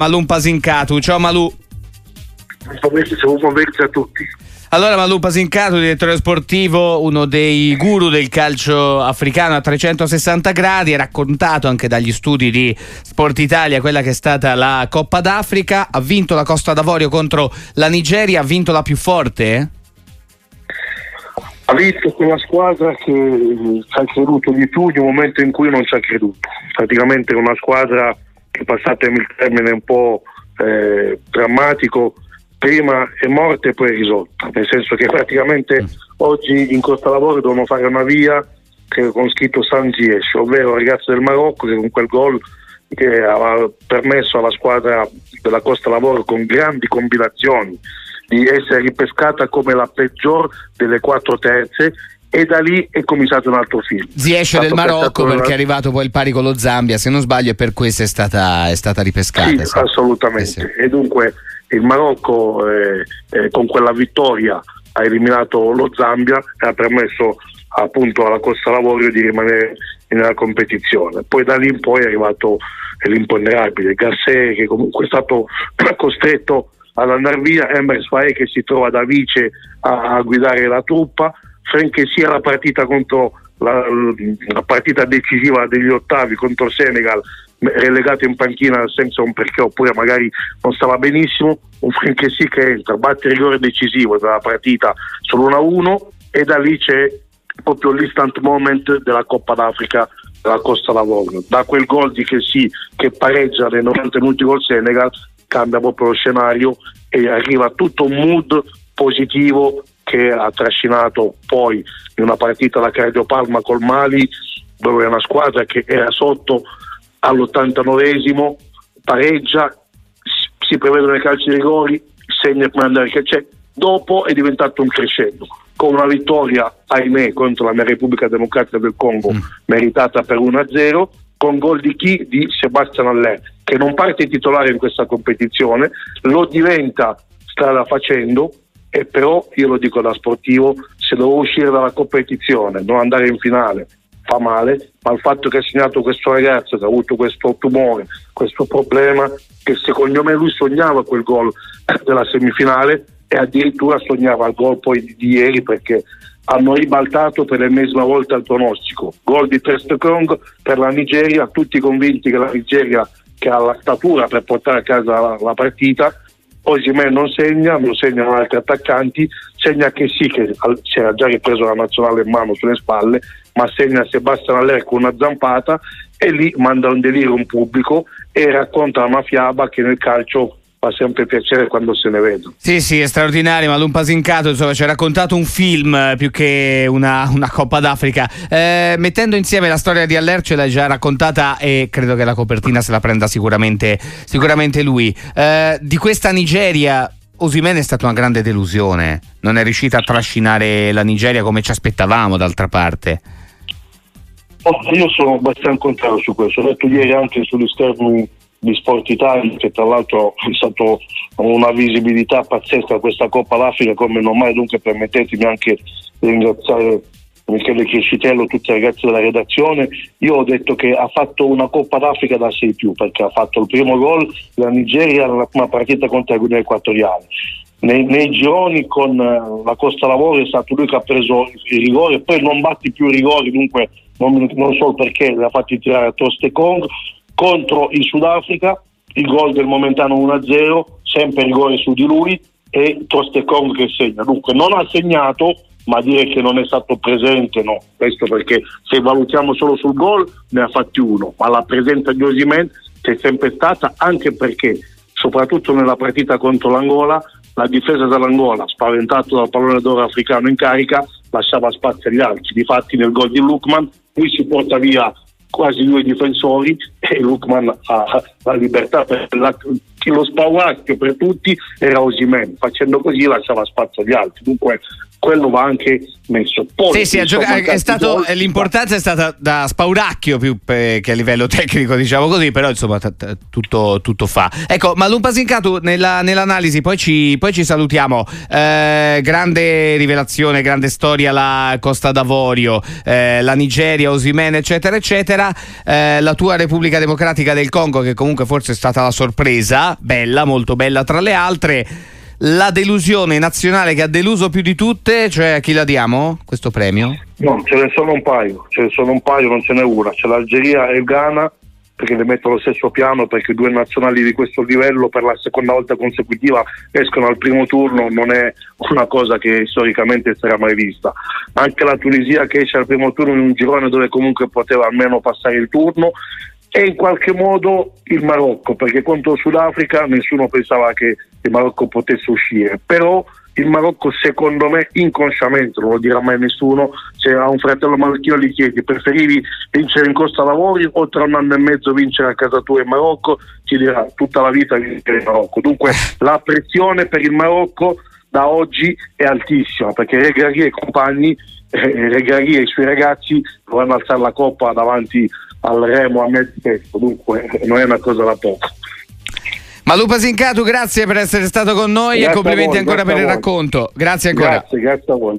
Malum Pasincatu. Ciao Malum. Un buon pomeriggio a tutti. Allora, Malum Pasincatu, direttore sportivo, uno dei guru del calcio africano a 360 gradi, ha raccontato anche dagli studi di Sport Italia quella che è stata la Coppa d'Africa. Ha vinto la Costa d'Avorio contro la Nigeria, ha vinto la più forte? Ha vinto quella squadra che ci ha creduto di più di un momento in cui non ci ha creduto. Praticamente una squadra che, passatemi il termine un po' drammatico, prima è morta e poi è risolta, nel senso che praticamente oggi in Costa d'Avorio devono fare una via che con scritto San Giescio, ovvero il ragazzo del Marocco che con quel gol che ha permesso alla squadra della Costa d'Avorio con grandi combinazioni di essere ripescata come la peggior delle 4/3, e da lì è cominciato un altro film. Ziescio del Marocco, perché è arrivato poi il pari con lo Zambia, se non sbaglio, e per questo è stata ripescata. Sì, sì. Assolutamente. Sì. E dunque il Marocco con quella vittoria ha eliminato lo Zambia e ha permesso appunto alla Costa d'Avorio di rimanere nella competizione. Poi da lì in poi è arrivato l'imponderabile Gassè, che comunque è stato costretto ad andare via, Emerse Faé che si trova da vice a guidare la truppa, Frenchesi alla partita contro la partita decisiva degli ottavi contro il Senegal, relegato in panchina senza un perché, oppure magari non stava benissimo, un Frenchesi che entra, batte il rigore decisivo della partita sull'1-1, e da lì c'è proprio l'instant moment della Coppa d'Africa della Costa d'Avorio. Da quel gol di Chessy che pareggia nei 90 minuti col Senegal cambia proprio lo scenario e arriva tutto un mood positivo che ha trascinato poi in una partita alla Cardiopalma col Mali, dove una squadra che era sotto all'89esimo pareggia, si prevedono i calci di rigori, segna e mandare che c'è, dopo è diventato un crescendo, con una vittoria, ahimè, contro la Repubblica Democratica del Congo, meritata per 1-0, con gol di chi? Di Sébastien Haller, che non parte titolare in questa competizione, lo diventa strada facendo, e però io lo dico da sportivo, se dovevo uscire dalla competizione, non andare in finale, fa male, ma il fatto che ha segnato questo ragazzo, che ha avuto questo tumore, questo problema, che secondo me lui sognava quel gol della semifinale e addirittura sognava il gol poi di ieri, perché hanno ribaltato per l'ennesima volta il pronostico. Gol di Troost-Ekong per la Nigeria, tutti convinti che la Nigeria, che ha la statura per portare a casa la partita, Osimhen non segnano altri attaccanti, segna che sì, che si era già ripreso la nazionale in mano sulle spalle, ma segna Sébastien Haller con una zampata, e lì manda un delirio un pubblico e racconta una fiaba che nel calcio fa sempre piacere quando se ne vedono. Sì, è straordinario. Malum Pasincatu, insomma, ci ha raccontato un film più che una Coppa d'Africa. Mettendo insieme la storia di Haller, ce l'hai già raccontata e credo che la copertina se la prenda sicuramente lui. Di questa Nigeria, Osimhen è stata una grande delusione. Non è riuscita a trascinare la Nigeria come ci aspettavamo, d'altra parte. Io sono abbastanza contrario su questo. Ho detto ieri anche sull'esterno di Sport Italia, che tra l'altro è stata una visibilità pazzesca a questa Coppa d'Africa come non mai, dunque permettetemi anche di ringraziare Michele Crescitello, tutti i ragazzi della redazione. Io ho detto che ha fatto una Coppa d'Africa da 6+, perché ha fatto il primo gol la Nigeria nella prima partita contro la Guinea Equatoriale, nei gironi con la Costa d'Avorio è stato lui che ha preso il rigore, poi non batti più i rigori, dunque non so perché l'ha fatti tirare a Troost-Ekong. Contro il Sudafrica, il gol del momentaneo 1-0, sempre rigore su di lui, e Troost-Ekong che segna. Dunque non ha segnato, ma dire che non è stato presente, no. Questo perché se valutiamo solo sul gol ne ha fatti uno, ma la presenza di Osimhen c'è sempre stata, anche perché, soprattutto nella partita contro l'Angola, la difesa dell'Angola, spaventato dal pallone d'oro africano in carica, lasciava spazio agli altri. Difatti nel gol di Lukman lui si porta via quasi due difensori e Lukman ha la libertà per tutti, lo spauracchio per tutti era Osimhen, facendo così lasciava spazio agli altri, dunque quello va anche messo. Poi l'importanza è stata da spauracchio più che a livello tecnico, diciamo così, però insomma tutto fa. Ecco, Malum Pasincatu nell'analisi, poi ci salutiamo. Grande rivelazione, grande storia la Costa d'Avorio, la Nigeria, Osimhen eccetera eccetera, la tua Repubblica Democratica del Congo che comunque forse è stata la sorpresa, bella, molto bella tra le altre. La delusione nazionale che ha deluso più di tutte, cioè a chi la diamo questo premio? No, ce ne sono un paio, non ce n'è una, c'è l'Algeria e il Ghana, perché le metto allo stesso piano, perché due nazionali di questo livello per la seconda volta consecutiva escono al primo turno, non è una cosa che storicamente sarà mai vista. Anche la Tunisia che esce al primo turno in un girone dove comunque poteva almeno passare il turno, e in qualche modo il Marocco, perché contro Sudafrica nessuno pensava che il Marocco potesse uscire, però il Marocco secondo me inconsciamente, non lo dirà mai nessuno, se a un fratello marocchino gli chiedi preferivi vincere in Costa d'Avorio o tra un anno e mezzo vincere a casa tua in Marocco, ci dirà tutta la vita vincere in Marocco. Dunque la pressione per il Marocco da oggi è altissima, perché Regragui e i compagni, Regragui e i suoi ragazzi dovranno alzare la coppa davanti al remo a mezzo testo, dunque non è una cosa da poco. Malum Pasincatu, grazie per essere stato con noi, grazie e complimenti voi, ancora per il racconto. Grazie ancora. Grazie a voi.